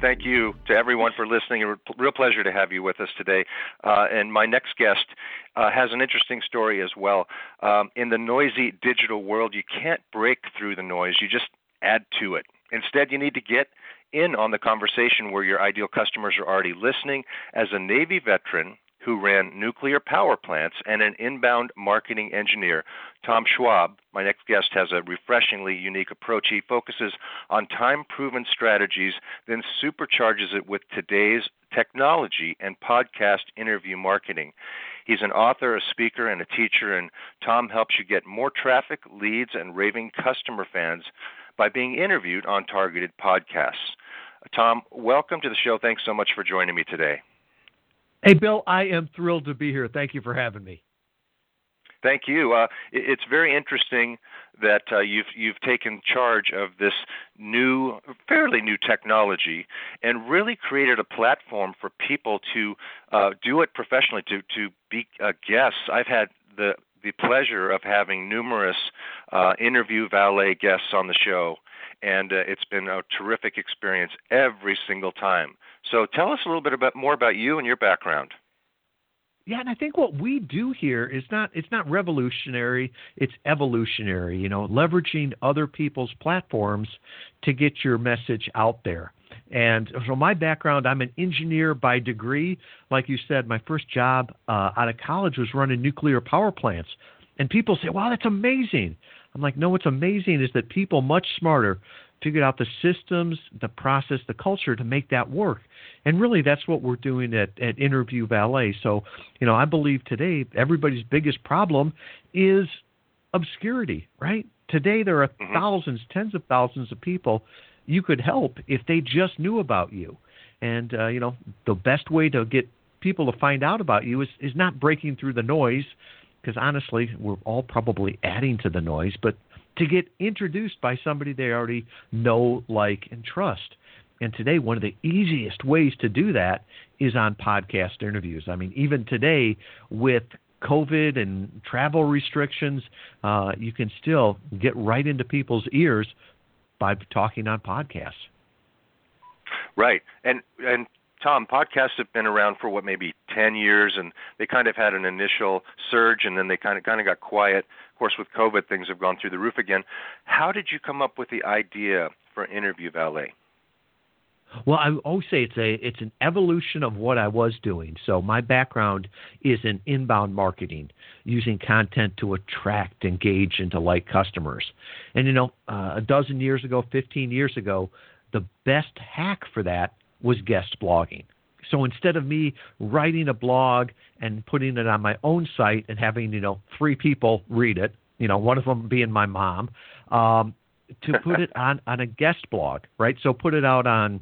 Thank you to everyone for listening. A real pleasure to have you with us today. And my next guest has an interesting story as well. In the noisy digital world, you can't break through the noise. You just add to it. Instead, you need to get in on the conversation where your ideal customers are already listening. As a Navy veteran who ran nuclear power plants and an inbound marketing engineer, Tom Schwab, my next guest, has a refreshingly unique approach. He focuses on time-proven strategies, then supercharges it with today's technology and podcast interview marketing. He's an author, a speaker, and a teacher, and Tom helps you get more traffic, leads, and raving customer fans by being interviewed on targeted podcasts. Tom, welcome to the show. Thanks so much for joining me today. Hey, Bill, I am thrilled to be here. Thank you for having me. Thank you. It's very interesting that you've taken charge of this new, fairly new technology and really created a platform for people to do it professionally, to be guests. I've had the pleasure of having numerous interview valet guests on the show, and it's been a terrific experience every single time. So tell us a little bit more about you and your background. Yeah, and I think what we do here is it's not revolutionary, it's evolutionary, you know, leveraging other people's platforms to get your message out there. And so my background, I'm an engineer by degree. Like you said, my first job out of college was running nuclear power plants. And people say, wow, that's amazing. I'm like, no, what's amazing is that people much smarter figured out the systems, the process, the culture to make that work. And really, that's what we're doing at Interview Valet. So, you know, I believe today everybody's biggest problem is obscurity, right? Today there are thousands, tens of thousands of people you could help if they just knew about you. And, you know, the best way to get people to find out about you is not breaking through the noise, because honestly, we're all probably adding to the noise, but to get introduced by somebody they already know, like, and trust. And today, one of the easiest ways to do that is on podcast interviews. I mean, even today with COVID and travel restrictions, you can still get right into people's ears by talking on podcasts. Right. And Tom, podcasts have been around for what, maybe 10 years, and they kind of had an initial surge, and then they kind of got quiet. Of course, with COVID, things have gone through the roof again. How did you come up with the idea for Interview Valet? Well, I always say it's an evolution of what I was doing. So my background is in inbound marketing, using content to attract, engage, and delight customers. And, you know, 15 years ago, the best hack for that was guest blogging. So instead of me writing a blog and putting it on my own site and having, you know, 3 people read it, you know, one of them being my mom, to put it on a guest blog, right? So put it out on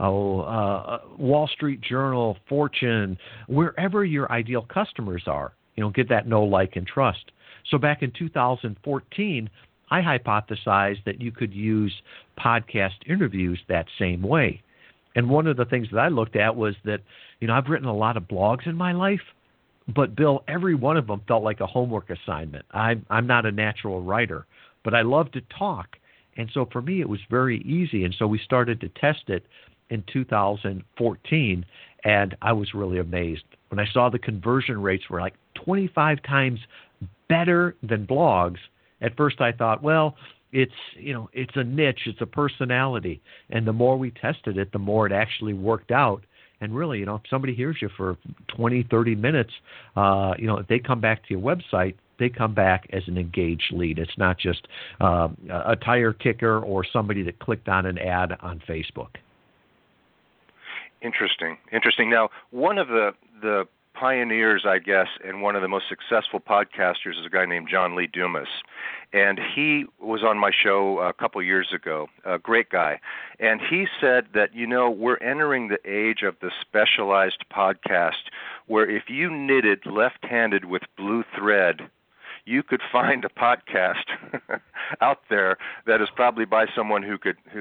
Wall Street Journal, Fortune, wherever your ideal customers are, you know, get that know, like, and trust. So back in 2014, I hypothesized that you could use podcast interviews that same way. And one of the things that I looked at was that, you know, I've written a lot of blogs in my life, but Bill, every one of them felt like a homework assignment. I'm not a natural writer, but I love to talk. And so for me, it was very easy. And so we started to test it in 2014, and I was really amazed. When I saw the conversion rates were like 25 times better than blogs, at first I thought, well, it's, you know, it's a niche, it's a personality. And the more we tested it, the more it actually worked out. And really, if somebody hears you for 20, 30 minutes, if they come back to your website, they come back as an engaged lead. It's not just a tire kicker or somebody that clicked on an ad on Facebook. Interesting. Now, one of the pioneers, I guess, and one of the most successful podcasters is a guy named John Lee Dumas. And he was on my show a couple years ago, a great guy. And he said that, we're entering the age of the specialized podcast where if you knitted left-handed with blue thread, you could find a podcast out there that is probably by someone who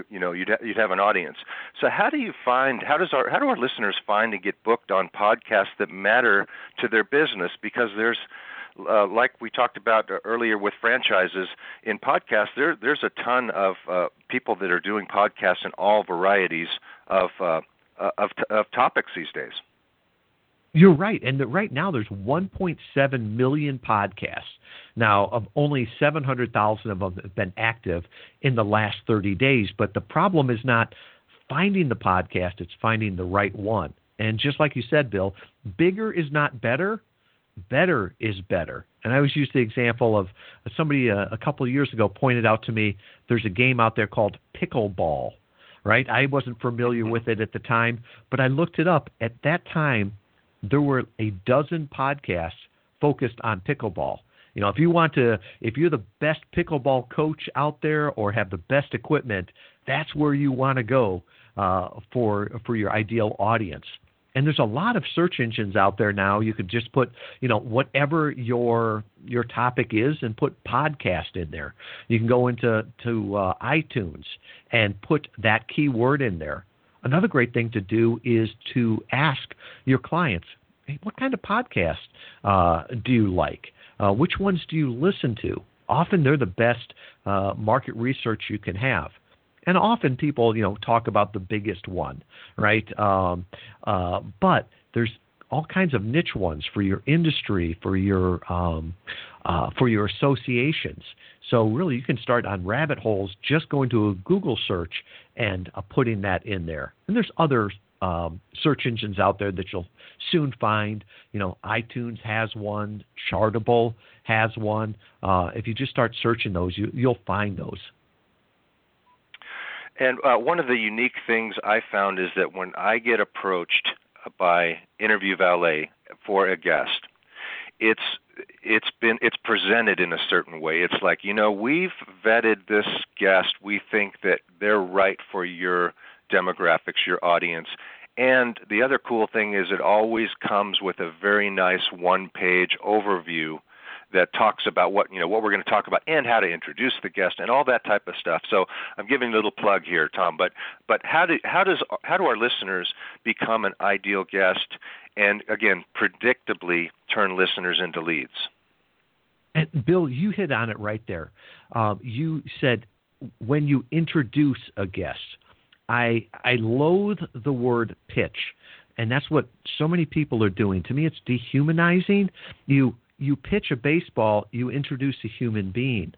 you'd have an audience. So how do our listeners find and get booked on podcasts that matter to their business? Because there's, like we talked about earlier with franchises in podcasts, there's a ton of people that are doing podcasts in all varieties of topics these days. You're right. And right now there's 1.7 million podcasts. Now, of only 700,000 of them have been active in the last 30 days. But the problem is not finding the podcast, it's finding the right one. And just like you said, Bill, bigger is not better. Better is better. And I always use the example of somebody a couple of years ago pointed out to me, there's a game out there called Pickleball, right? I wasn't familiar with it at the time, but I looked it up. At that time, there were a dozen podcasts focused on pickleball. If you're the best pickleball coach out there or have the best equipment, that's where you want to go for your ideal audience. And there's a lot of search engines out there now. You could just put, whatever your topic is and put podcast in there. You can go into iTunes and put that keyword in there. Another great thing to do is to ask your clients, hey, what kind of podcast do you like? Which ones do you listen to? Often they're the best market research you can have. And often people, talk about the biggest one, right? But there's all kinds of niche ones for your industry, for your associations. So really you can start on rabbit holes just going to a Google search and putting that in there. And there's other search engines out there that you'll soon find. iTunes has one, Chartable has one. If you just start searching those, you'll find those. And one of the unique things I found is that when I get approached by Interview Valet for a guest, it's presented in a certain way. It's like, we've vetted this guest. We think that they're right for your demographics, your audience. And the other cool thing is it always comes with a very nice one-page overview that talks about what we're going to talk about and how to introduce the guest and all that type of stuff. So I'm giving a little plug here, Tom, but how do our listeners become an ideal guest and, again, predictably turn listeners into leads? And Bill, you hit on it right there. You said when you introduce a guest, I loathe the word pitch, and that's what so many people are doing. To me, it's dehumanizing. You pitch a baseball, you introduce a human being.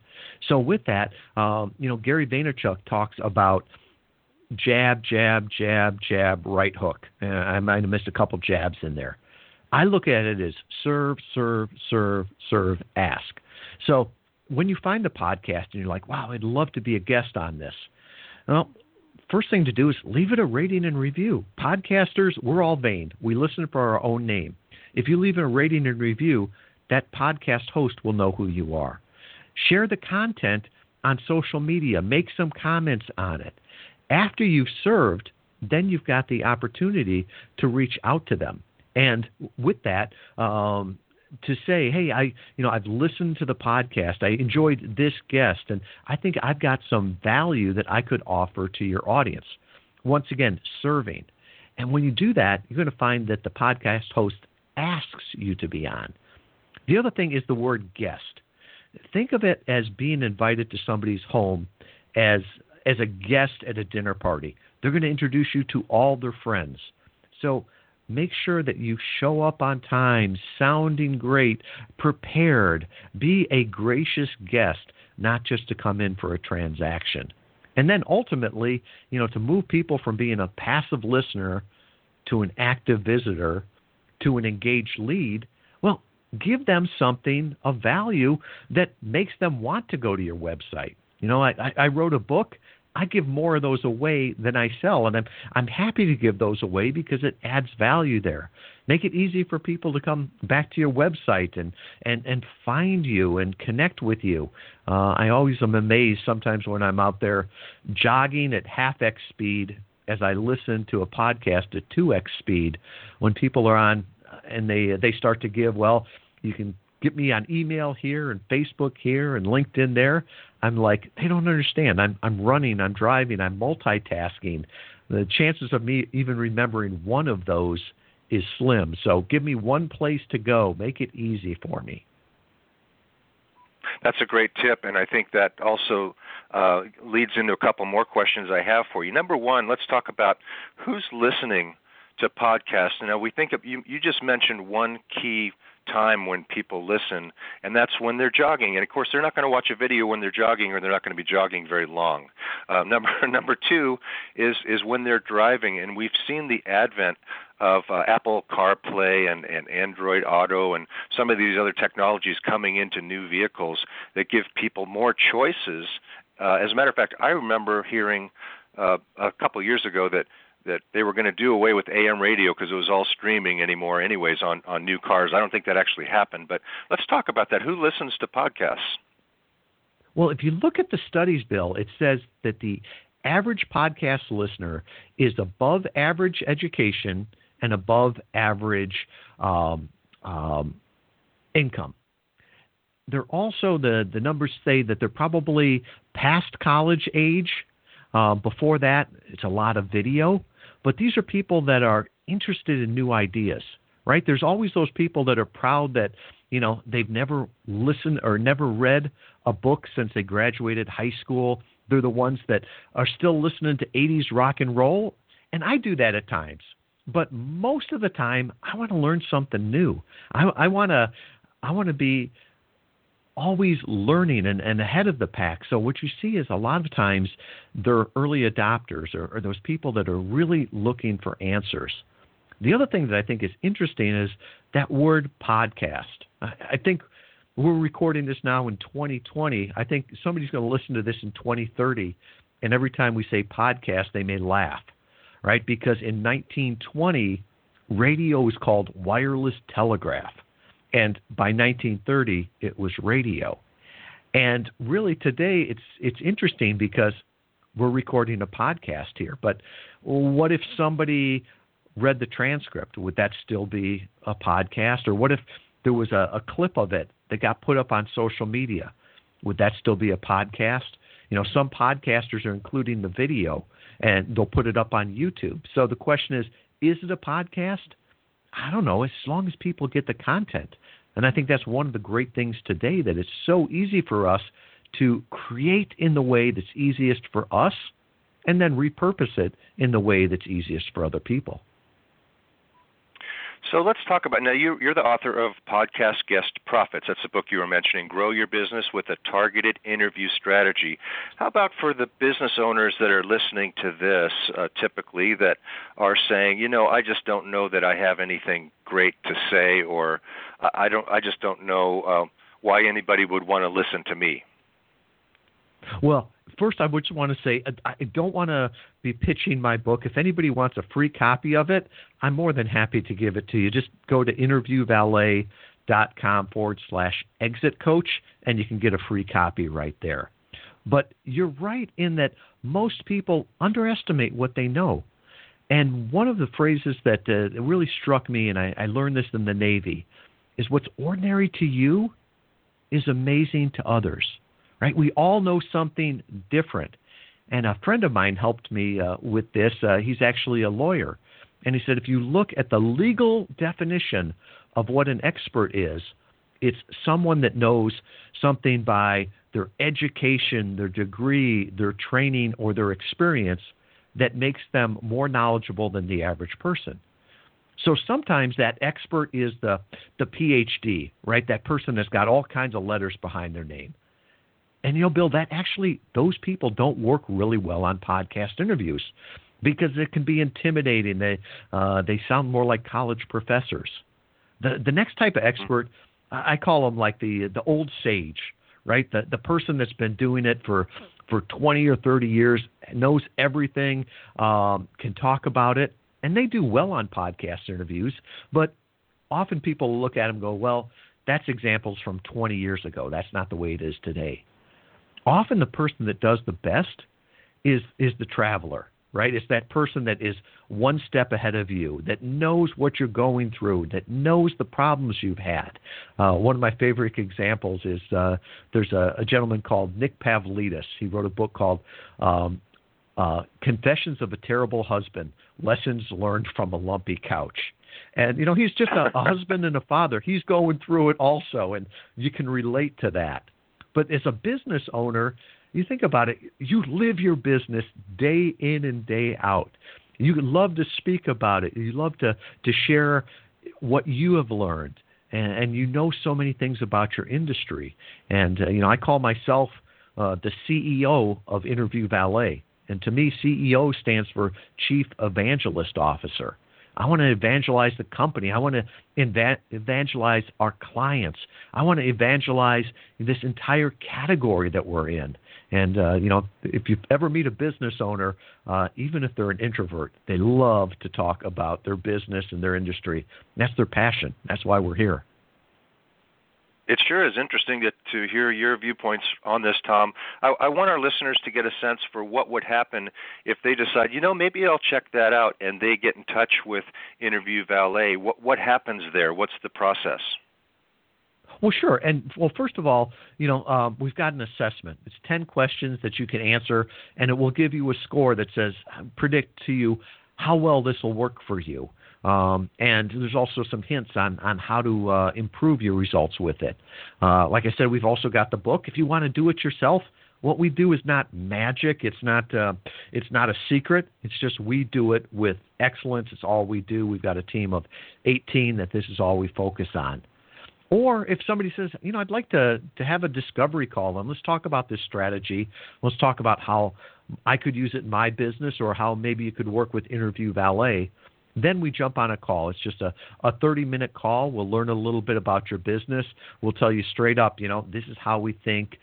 So with that, Gary Vaynerchuk talks about jab, jab, jab, jab, right hook. And I might have missed a couple jabs in there. I look at it as serve, serve, serve, serve, ask. So when you find a podcast and you're like, wow, I'd love to be a guest on this. Well, first thing to do is leave it a rating and review. Podcasters, we're all vain. We listen for our own name. If you leave a rating and review, that podcast host will know who you are. Share the content on social media. Make some comments on it. After you've served, then you've got the opportunity to reach out to them. And with that, to say, hey, I've listened to the podcast. I enjoyed this guest, and I think I've got some value that I could offer to your audience. Once again, serving. And when you do that, you're going to find that the podcast host asks you to be on. The other thing is the word guest. Think of it as being invited to somebody's home as a guest at a dinner party. They're going to introduce you to all their friends. So make sure that you show up on time, sounding great, prepared. Be a gracious guest, not just to come in for a transaction. And then ultimately, to move people from being a passive listener to an active visitor, to an engaged lead, well, give them something of value that makes them want to go to your website. You know, I wrote a book. I give more of those away than I sell, and I'm happy to give those away because it adds value there. Make it easy for people to come back to your website and find you and connect with you. I always am amazed sometimes when I'm out there jogging at 0.5x speed as I listen to a podcast at 2x speed when people are on and they start to give, well, you can get me on email here and Facebook here and LinkedIn there. I'm like, they don't understand. I'm running, I'm driving, I'm multitasking. The chances of me even remembering one of those is slim. So give me one place to go. Make it easy for me. That's a great tip, and I think that also leads into a couple more questions I have for you. Number one, let's talk about who's listening to podcasts. Now, we think of you just mentioned one key time when people listen, and that's when they're jogging. And of course, they're not going to watch a video when they're jogging, or they're not going to be jogging very long. Number two is when they're driving, and we've seen the advent of Apple CarPlay and Android Auto and some of these other technologies coming into new vehicles that give people more choices. As a matter of fact, I remember hearing a couple years ago that they were going to do away with AM radio because it was all streaming anymore anyways on new cars. I don't think that actually happened, but let's talk about that. Who listens to podcasts? Well, if you look at the studies, Bill, it says that the average podcast listener is above average education and above average income. They're also, the numbers say that they're probably past college age. Before that, it's a lot of video. But these are people that are interested in new ideas, right? There's always those people that are proud that, you know, they've never listened or never read a book since they graduated high school. They're the ones that are still listening to 80s rock and roll. And I do that at times. But most of the time, I want to learn something new. I want to be always learning and ahead of the pack. So what you see is a lot of times they're early adopters or those people that are really looking for answers. The other thing that I think is interesting is that word podcast. I think we're recording this now in 2020. I think somebody's going to listen to this in 2030, and every time we say podcast, they may laugh, right? Because in 1920, radio was called wireless telegraph. And by 1930, it was radio. And really today, it's interesting because we're recording a podcast here. But what if somebody read the transcript? Would that still be a podcast? Or what if there was a clip of it that got put up on social media? Would that still be a podcast? You know, some podcasters are including the video, and they'll put it up on YouTube. So the question is it a podcast? I don't know, as long as people get the content. And I think that's one of the great things today, that it's so easy for us to create in the way that's easiest for us and then repurpose it in the way that's easiest for other people. So let's talk about, now you're the author of Podcast Guest Profits. That's the book you were mentioning, Grow Your Business with a Targeted Interview Strategy. How about for the business owners that are listening to this typically that are saying, you know, I just don't know that I have anything great to say, or I just don't know why anybody would want to listen to me? Well, first I would just want to say I don't want to be pitching my book. If anybody wants a free copy of it, I'm more than happy to give it to you. Just go to interviewvalet.com/exit coach, and you can get a free copy right there. But you're right in that most people underestimate what they know. And one of the phrases that really struck me, and I learned this in the Navy, is what's ordinary to you is amazing to others. Right? We all know something different. And a friend of mine helped me with this. He's actually a lawyer. And he said, if you look at the legal definition of what an expert is, it's someone that knows something by their education, their degree, their training, or their experience that makes them more knowledgeable than the average person. So sometimes that expert is the PhD, right? That person that's got all kinds of letters behind their name. And, you know, Bill, that actually those people don't work really well on podcast interviews because it can be intimidating. They sound more like college professors. The next type of expert, I call them like the old sage, right? The person that's been doing it for 20 or 30 years, knows everything, can talk about it, and they do well on podcast interviews. But often people look at them and go, well, that's examples from 20 years ago. That's not the way it is today. Often the person that does the best is the traveler, right? It's that person that is one step ahead of you, that knows what you're going through, that knows the problems you've had. One of my favorite examples is there's a gentleman called Nick Pavlidis. He wrote a book called Confessions of a Terrible Husband, Lessons Learned from a Lumpy Couch. And, you know, he's just a husband and a father. He's going through it also, and you can relate to that. But as a business owner, you think about it, you live your business day in and day out. You love to speak about it. You love to share what you have learned. And you know so many things about your industry. And, you know, I call myself the CEO of Interview Valet. And to me, CEO stands for Chief Evangelist Officer. I want to evangelize the company. I want to evangelize our clients. I want to evangelize this entire category that we're in. And, you know, if you ever meet a business owner, even if they're an introvert, they love to talk about their business and their industry. And that's their passion. That's why we're here. It sure is interesting to hear your viewpoints on this, Tom. I want our listeners to get a sense for what would happen if they decide, you know, maybe I'll check that out, and they get in touch with Interview Valet. What happens there? What's the process? Well, sure. And, well, first of all, you know, we've got an assessment. It's 10 questions that you can answer, and it will give you a score that says, predict to you how well this will work for you. And there's also some hints on how to improve your results with it. Like I said, we've also got the book. If you want to do it yourself, what we do is not magic. It's not a secret. It's just we do it with excellence. It's all we do. We've got a team of 18 that this is all we focus on. Or if somebody says, you know, I'd like to have a discovery call, and let's talk about this strategy. Let's talk about how I could use it in my business or how maybe you could work with Interview Valet. Then we jump on a call. It's just a 30-minute call. We'll learn a little bit about your business. We'll tell you straight up, you know, this is how we think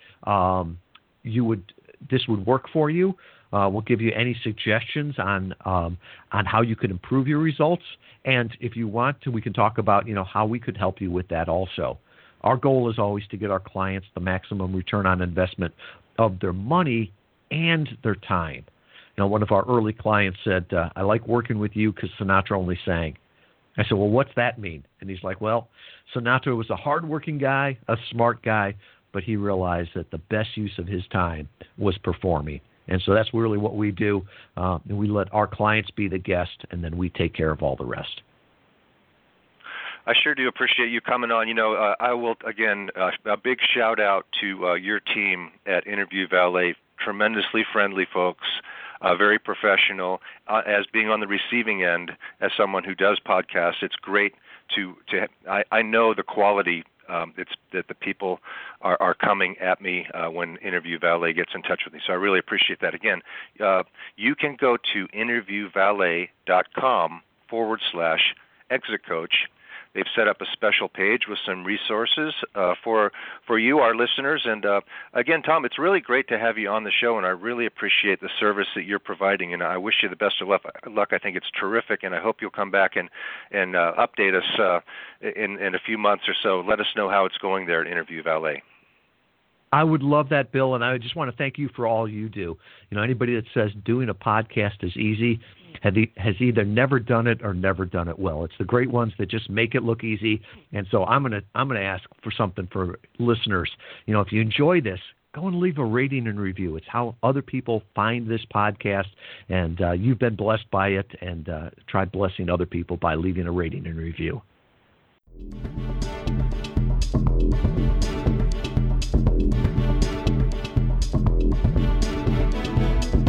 this would work for you. We'll give you any suggestions on how you could improve your results. And if you want to, we can talk about, you know, how we could help you with that also. Our goal is always to get our clients the maximum return on investment of their money and their time. You know, one of our early clients said, I like working with you because Sinatra only sang. I said, well, what's that mean? And he's like, well, Sinatra was a hardworking guy, a smart guy, but he realized that the best use of his time was performing. And so that's really what we do. And we let our clients be the guest, and then we take care of all the rest. I sure do appreciate you coming on. You know, I will, again, a big shout out to your team at Interview Valet. Tremendously friendly folks. Very professional. As being on the receiving end, as someone who does podcasts, it's great I know the quality that the people are coming at me when Interview Valet gets in touch with me. So I really appreciate that. Again, you can go to interviewvalet.com/exitcoach. They've set up a special page with some resources for you, our listeners. And again, Tom, it's really great to have you on the show, and I really appreciate the service that you're providing. And I wish you the best of luck. I think it's terrific, and I hope you'll come back and update us in a few months or so. Let us know how it's going there at Interview Valet. I would love that, Bill, and I just want to thank you for all you do. You know, anybody that says doing a podcast is easy has either never done it or never done it well. It's the great ones that just make it look easy. And so I'm gonna ask for something for listeners. You know, if you enjoy this, go and leave a rating and review. It's how other people find this podcast, and you've been blessed by it. And try blessing other people by leaving a rating and review.